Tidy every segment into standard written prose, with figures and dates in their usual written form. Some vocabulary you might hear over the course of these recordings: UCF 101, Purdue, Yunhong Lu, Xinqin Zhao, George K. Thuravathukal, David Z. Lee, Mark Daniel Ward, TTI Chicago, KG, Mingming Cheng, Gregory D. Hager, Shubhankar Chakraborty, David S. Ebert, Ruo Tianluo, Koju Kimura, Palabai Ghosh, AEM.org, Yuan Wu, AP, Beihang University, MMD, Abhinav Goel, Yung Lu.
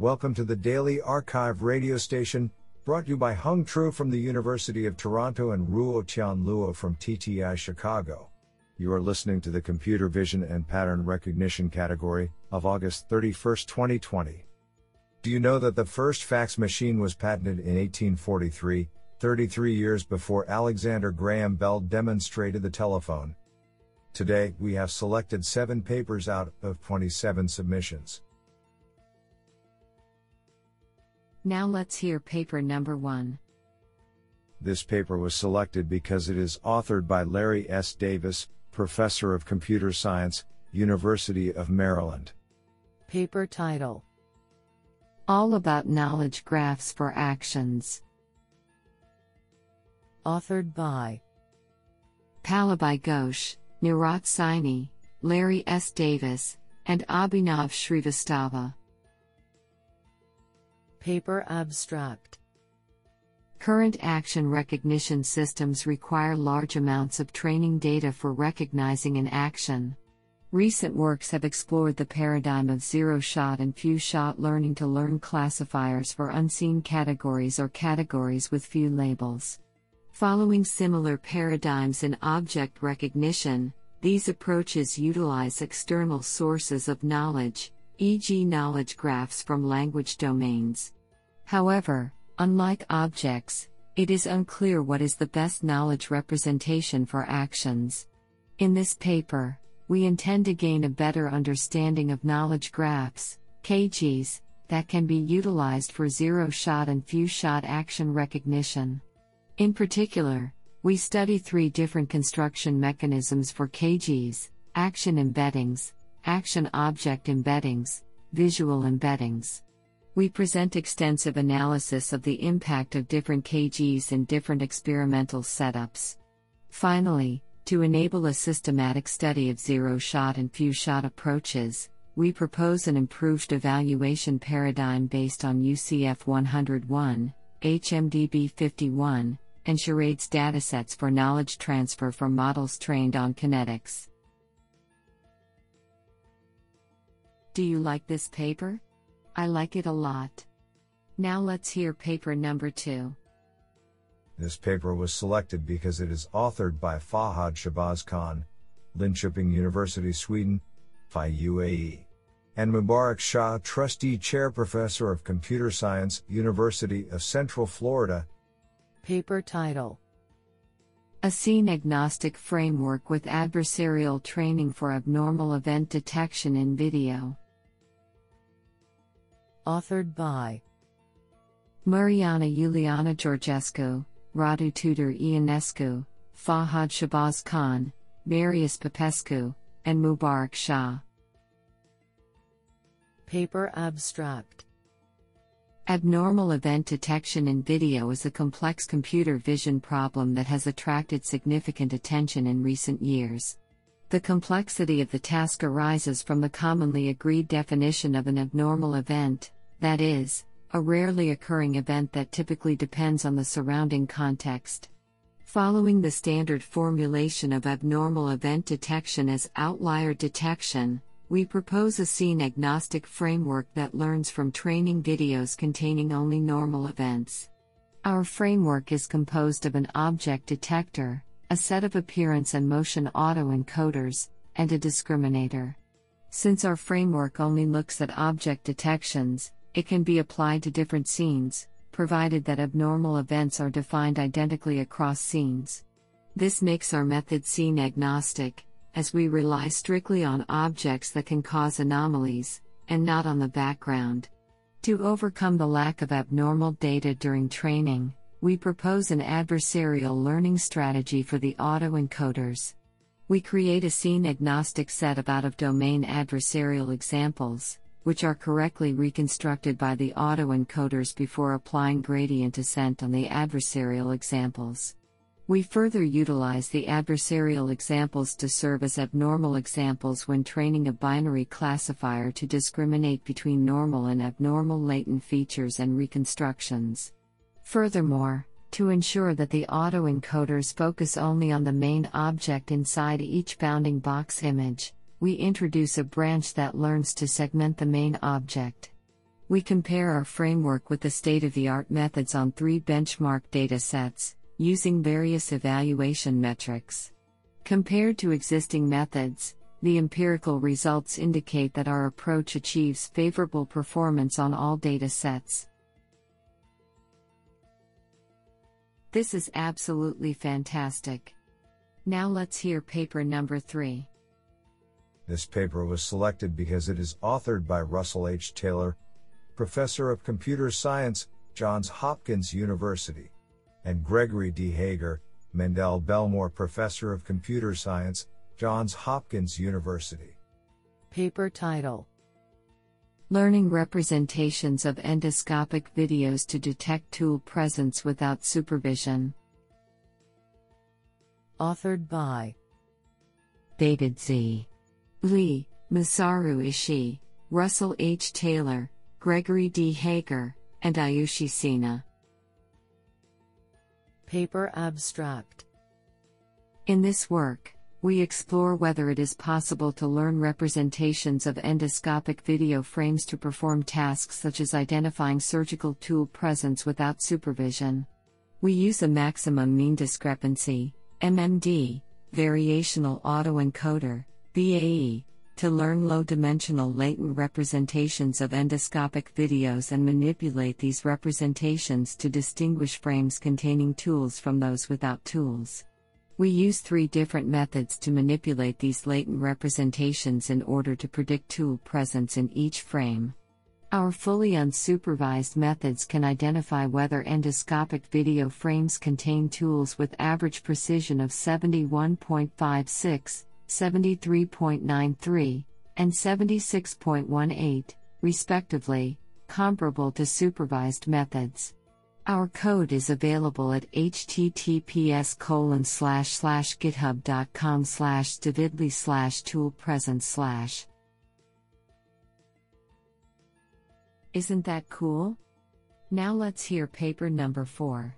Welcome to the Daily Archive radio station, brought to you by Hung Tru from the University of Toronto and Ruo Tianluo from TTI Chicago. You are listening to the Computer Vision and Pattern Recognition category of August 31, 2020. Do you know that the first fax machine was patented in 1843, 33 years before Alexander Graham Bell demonstrated the telephone? Today, we have selected 7 papers out of 27 submissions. Now let's hear paper number 1. This paper was selected because it is authored by Larry S. Davis, Professor of Computer Science, University of Maryland. Paper title: All About Knowledge Graphs for Actions. Authored by Palabai Ghosh, Nirat Saini, Larry S. Davis, and Abhinav Srivastava. Paper abstract: Current action recognition systems require large amounts of training data for recognizing an action. Recent works have explored the paradigm of zero-shot and few-shot learning to learn classifiers for unseen categories or categories with few labels. Following similar paradigms in object recognition, these approaches utilize external sources of knowledge, e.g., knowledge graphs from language domains. However, unlike objects, it is unclear what is the best knowledge representation for actions. In this paper, we intend to gain a better understanding of knowledge graphs, KGs, that can be utilized for zero-shot and few-shot action recognition. In particular, we study 3 different construction mechanisms for KGs: action embeddings, action object embeddings, visual embeddings. We present extensive analysis of the impact of different KGs in different experimental setups. Finally, to enable a systematic study of zero-shot and few-shot approaches, we propose an improved evaluation paradigm based on UCF 101, HMDB 51, and Charades datasets for knowledge transfer from models trained on Kinetics. Do you like this paper? I like it a lot. Now let's hear paper number 2. This paper was selected because it is authored by Fahad Shabaz Khan, Linköping University, Sweden, FI UAE, and Mubarak Shah, Trustee Chair Professor of Computer Science, University of Central Florida. Paper title: A Scene-Agnostic Framework with Adversarial Training for Abnormal Event Detection in Video. Authored by Mariana Iuliana Georgescu, Radu Tudor Ionescu, Fahad Shabaz Khan, Marius Popescu, and Mubarak Shah. Paper abstract: Abnormal event detection in video is a complex computer vision problem that has attracted significant attention in recent years. The complexity of the task arises from the commonly agreed definition of an abnormal event, that is, a rarely occurring event that typically depends on the surrounding context. Following the standard formulation of abnormal event detection as outlier detection, we propose a scene-agnostic framework that learns from training videos containing only normal events. Our framework is composed of an object detector, a set of appearance and motion autoencoders, and a discriminator. Since our framework only looks at object detections, it can be applied to different scenes, provided that abnormal events are defined identically across scenes. This makes our method scene agnostic, as we rely strictly on objects that can cause anomalies, and not on the background. To overcome the lack of abnormal data during training, we propose an adversarial learning strategy for the autoencoders. We create a scene-agnostic set of out-of-domain adversarial examples, which are correctly reconstructed by the autoencoders before applying gradient descent on the adversarial examples. We further utilize the adversarial examples to serve as abnormal examples when training a binary classifier to discriminate between normal and abnormal latent features and reconstructions. Furthermore, to ensure that the autoencoders focus only on the main object inside each bounding box image, we introduce a branch that learns to segment the main object. We compare our framework with the state-of-the-art methods on three benchmark data sets, using various evaluation metrics. Compared to existing methods, the empirical results indicate that our approach achieves favorable performance on all data sets. This is absolutely fantastic. Now let's hear paper number 3. This paper was selected because it is authored by Russell H. Taylor, Professor of Computer Science, Johns Hopkins University, and Gregory D. Hager, Mendel Belmore Professor of Computer Science, Johns Hopkins University. Paper title: Learning Representations of Endoscopic Videos to Detect Tool Presence Without Supervision. Authored by David Z. Lee, Masaru Ishii, Russell H. Taylor, Gregory D. Hager, and Ayushi Sinha. Paper abstract: In this work, we explore whether it is possible to learn representations of endoscopic video frames to perform tasks such as identifying surgical tool presence without supervision. We use a maximum mean discrepancy, MMD, variational autoencoder, VAE, to learn low-dimensional latent representations of endoscopic videos and manipulate these representations to distinguish frames containing tools from those without tools. We use three different methods to manipulate these latent representations in order to predict tool presence in each frame. Our fully unsupervised methods can identify whether endoscopic video frames contain tools with average precision of 71.56, 73.93, and 76.18, respectively, comparable to supervised methods. Our code is available at https://github.com/davidlee/toolpresence/. Isn't that cool? Now let's hear paper number 4.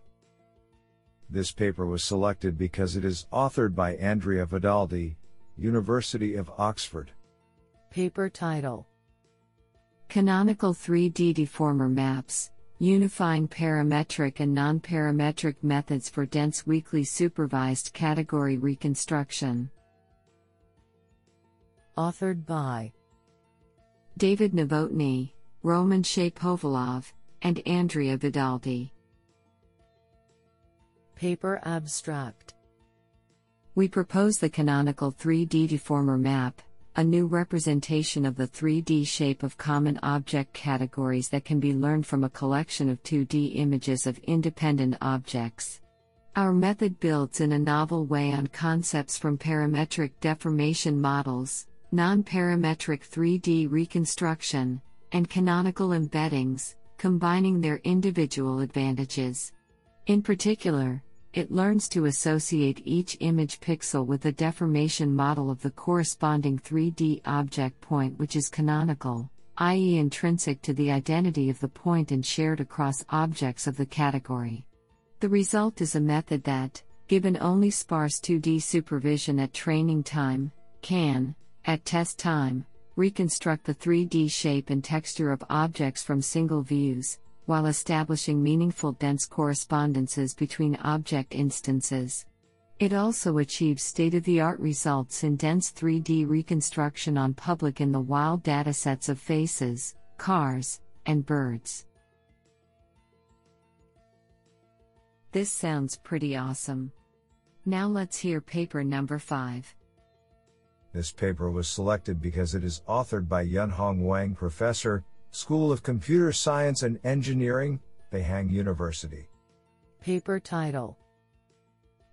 This paper was selected because it is authored by Andrea Vidaldi, University of Oxford. Paper title: Canonical 3D Deformer Maps, Unifying Parametric and Non-Parametric Methods for Dense Weakly Supervised Category Reconstruction. Authored by David Novotny, Roman Shapovalov, and Andrea Vidaldi. Paper abstract: We propose the canonical 3D deformer map, a new representation of the 3D shape of common object categories that can be learned from a collection of 2D images of independent objects. Our method builds in a novel way on concepts from parametric deformation models, non-parametric 3D reconstruction, and canonical embeddings, combining their individual advantages. In particular, it learns to associate each image pixel with a deformation model of the corresponding 3D object point, which is canonical, i.e. intrinsic to the identity of the point and shared across objects of the category. The result is a method that, given only sparse 2D supervision at training time, can, at test time, reconstruct the 3D shape and texture of objects from single views, while establishing meaningful dense correspondences between object instances. It also achieves state-of-the-art results in dense 3D reconstruction on public in the wild datasets of faces, cars, and birds. This sounds pretty awesome. Now let's hear paper number 5. This paper was selected because it is authored by Yunhong Wang, Professor, School of Computer Science and Engineering, Beihang University. Paper title: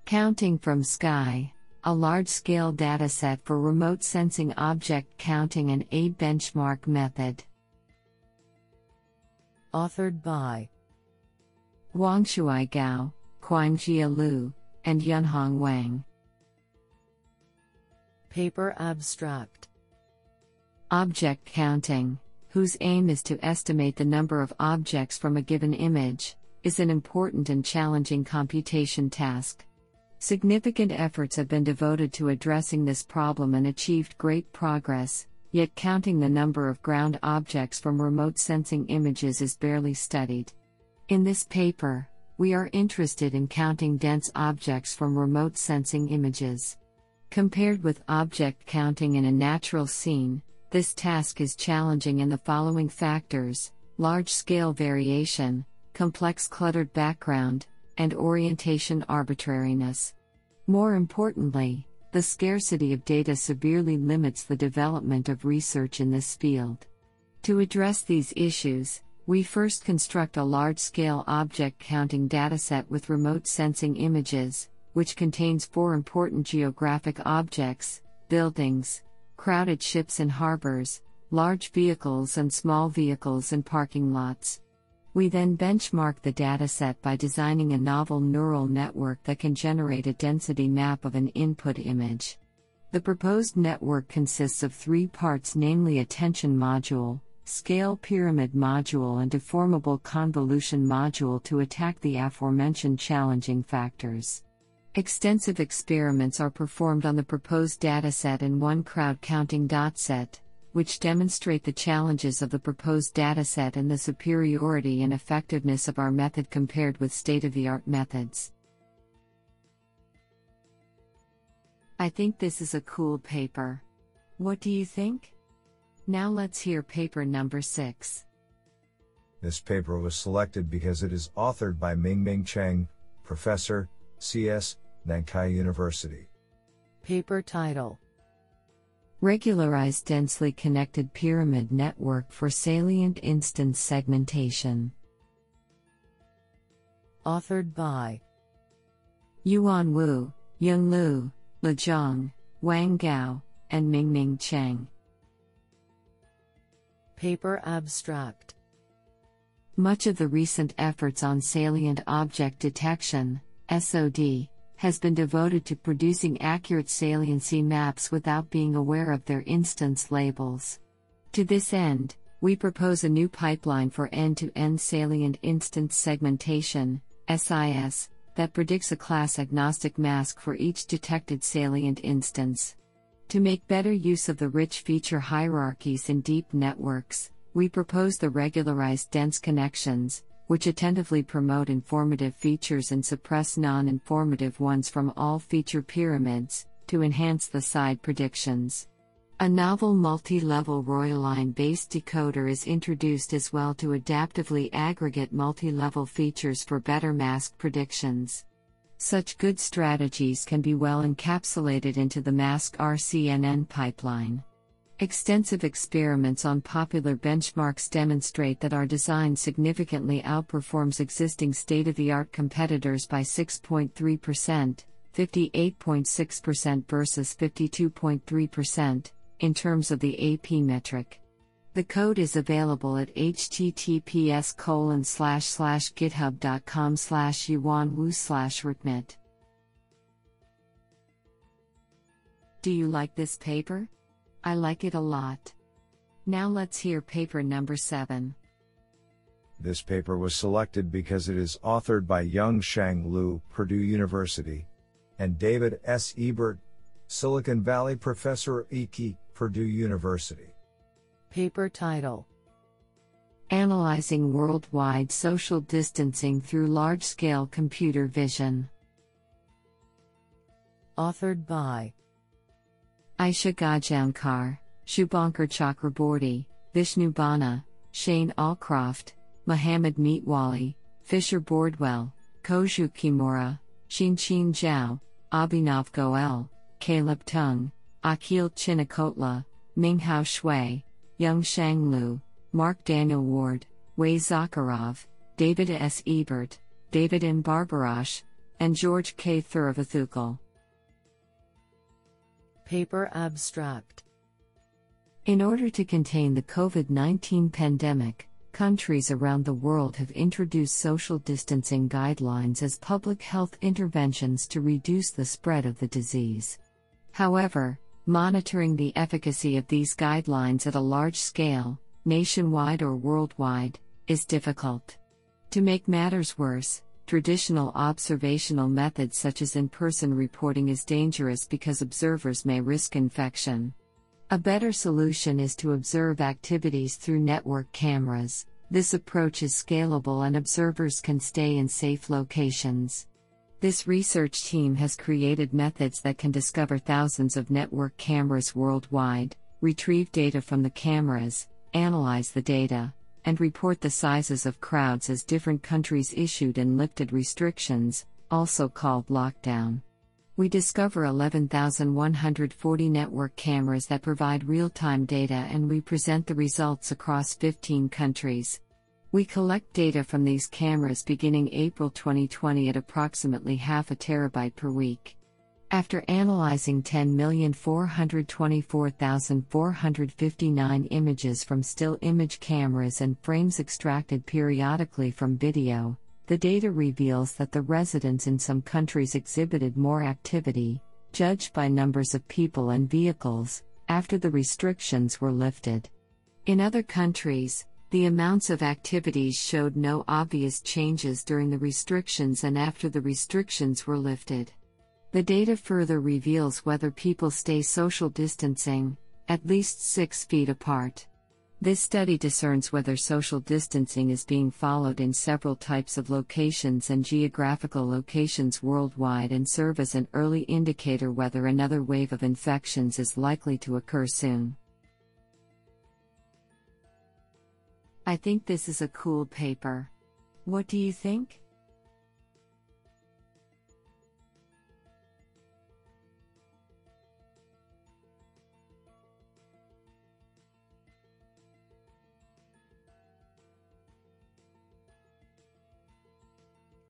Counting from Sky, a large-scale dataset for remote sensing object counting and a benchmark method. Authored by Guangshuai Gao, Yunhong Lu, and Yunhong Wang. Paper abstract: Object counting, whose aim is to estimate the number of objects from a given image, is an important and challenging computation task. Significant efforts have been devoted to addressing this problem and achieved great progress, yet counting the number of ground objects from remote sensing images is barely studied. In this paper, we are interested in counting dense objects from remote sensing images. Compared with object counting in a natural scene, this task is challenging in the following factors: large-scale variation, complex cluttered background, and orientation arbitrariness. More importantly, the scarcity of data severely limits the development of research in this field. To address these issues, we first construct a large-scale object counting dataset with remote sensing images, which contains four important geographic objects: buildings, crowded ships and harbors, large vehicles and small vehicles and parking lots. We then benchmark the dataset by designing a novel neural network that can generate a density map of an input image. The proposed network consists of three parts, namely attention module, scale pyramid module, and deformable convolution module, to attack the aforementioned challenging factors. Extensive experiments are performed on the proposed dataset and one crowd counting dotset, which demonstrate the challenges of the proposed dataset and the superiority and effectiveness of our method compared with state-of-the-art methods. I think this is a cool paper. What do you think? Now let's hear paper number 6. This paper was selected because it is authored by Mingming Cheng, Professor, CS, Nankai University. Paper title: Regularized Densely Connected Pyramid Network for Salient Instance Segmentation. Authored by Yuan Wu, Yung Lu, Lejong, Wang Gao, and Mingming Cheng. Paper abstract: Much of the recent efforts on salient object detection, SOD, has been devoted to producing accurate saliency maps without being aware of their instance labels. To this end, we propose a new pipeline for end-to-end salient instance segmentation, SIS, that predicts a class-agnostic mask for each detected salient instance. To make better use of the rich feature hierarchies in deep networks, we propose the regularized dense connections, which attentively promote informative features and suppress non-informative ones from all feature pyramids, to enhance the side predictions. A novel multi-level Royaline-based decoder is introduced as well to adaptively aggregate multi-level features for better mask predictions. Such good strategies can be well encapsulated into the mask RCNN pipeline. Extensive experiments on popular benchmarks demonstrate that our design significantly outperforms existing state-of-the-art competitors by 6.3%, 58.6% versus 52.3%, in terms of the AP metric. The code is available at https://github.com/yuanwu/rutnit. Do you like this paper? I like it a lot. Now let's hear paper number 7. This paper was selected because it is authored by Young-Hsiang Lu, Purdue University, and David S. Ebert, Silicon Valley Professor, Ikki, Purdue University. Paper title: Analyzing Worldwide Social Distancing Through Large-Scale Computer Vision. Authored by Aisha Gajankar, Shubhankar Chakraborty, Vishnu Bana, Shane Allcroft, Mohammed Meatwali, Fisher Bordwell, Koju Kimura, Xinqin Zhao, Abhinav Goel, Caleb Tung, Akhil Chinakotla, Minghao Shui, Yung-Hsiang Lu, Mark Daniel Ward, Wei Zakharov, David S. Ebert, David M. Barbarash, and George K. Thuravathukal. Paper abstract: In order to contain the COVID-19 pandemic, countries around the world have introduced social distancing guidelines as public health interventions to reduce the spread of the disease. However, monitoring the efficacy of these guidelines at a large scale, nationwide or worldwide, is difficult. To make matters worse, traditional observational methods such as in-person reporting is dangerous because observers may risk infection. A better solution is to observe activities through network cameras. This approach is scalable and observers can stay in safe locations. This research team has created methods that can discover thousands of network cameras worldwide, retrieve data from the cameras, analyze the data, and report the sizes of crowds as different countries issued and lifted restrictions, also called lockdown. We discover 11,140 network cameras that provide real-time data, and we present the results across 15 countries. We collect data from these cameras beginning April 2020 at approximately half a terabyte per week. After analyzing 10,424,459 images from still image cameras and frames extracted periodically from video, the data reveals that the residents in some countries exhibited more activity, judged by numbers of people and vehicles, after the restrictions were lifted. In other countries, the amounts of activities showed no obvious changes during the restrictions and after the restrictions were lifted. The data further reveals whether people stay social distancing, at least 6 feet apart. This study discerns whether social distancing is being followed in several types of locations and geographical locations worldwide, and serve as an early indicator whether another wave of infections is likely to occur soon. I think this is a cool paper. What do you think?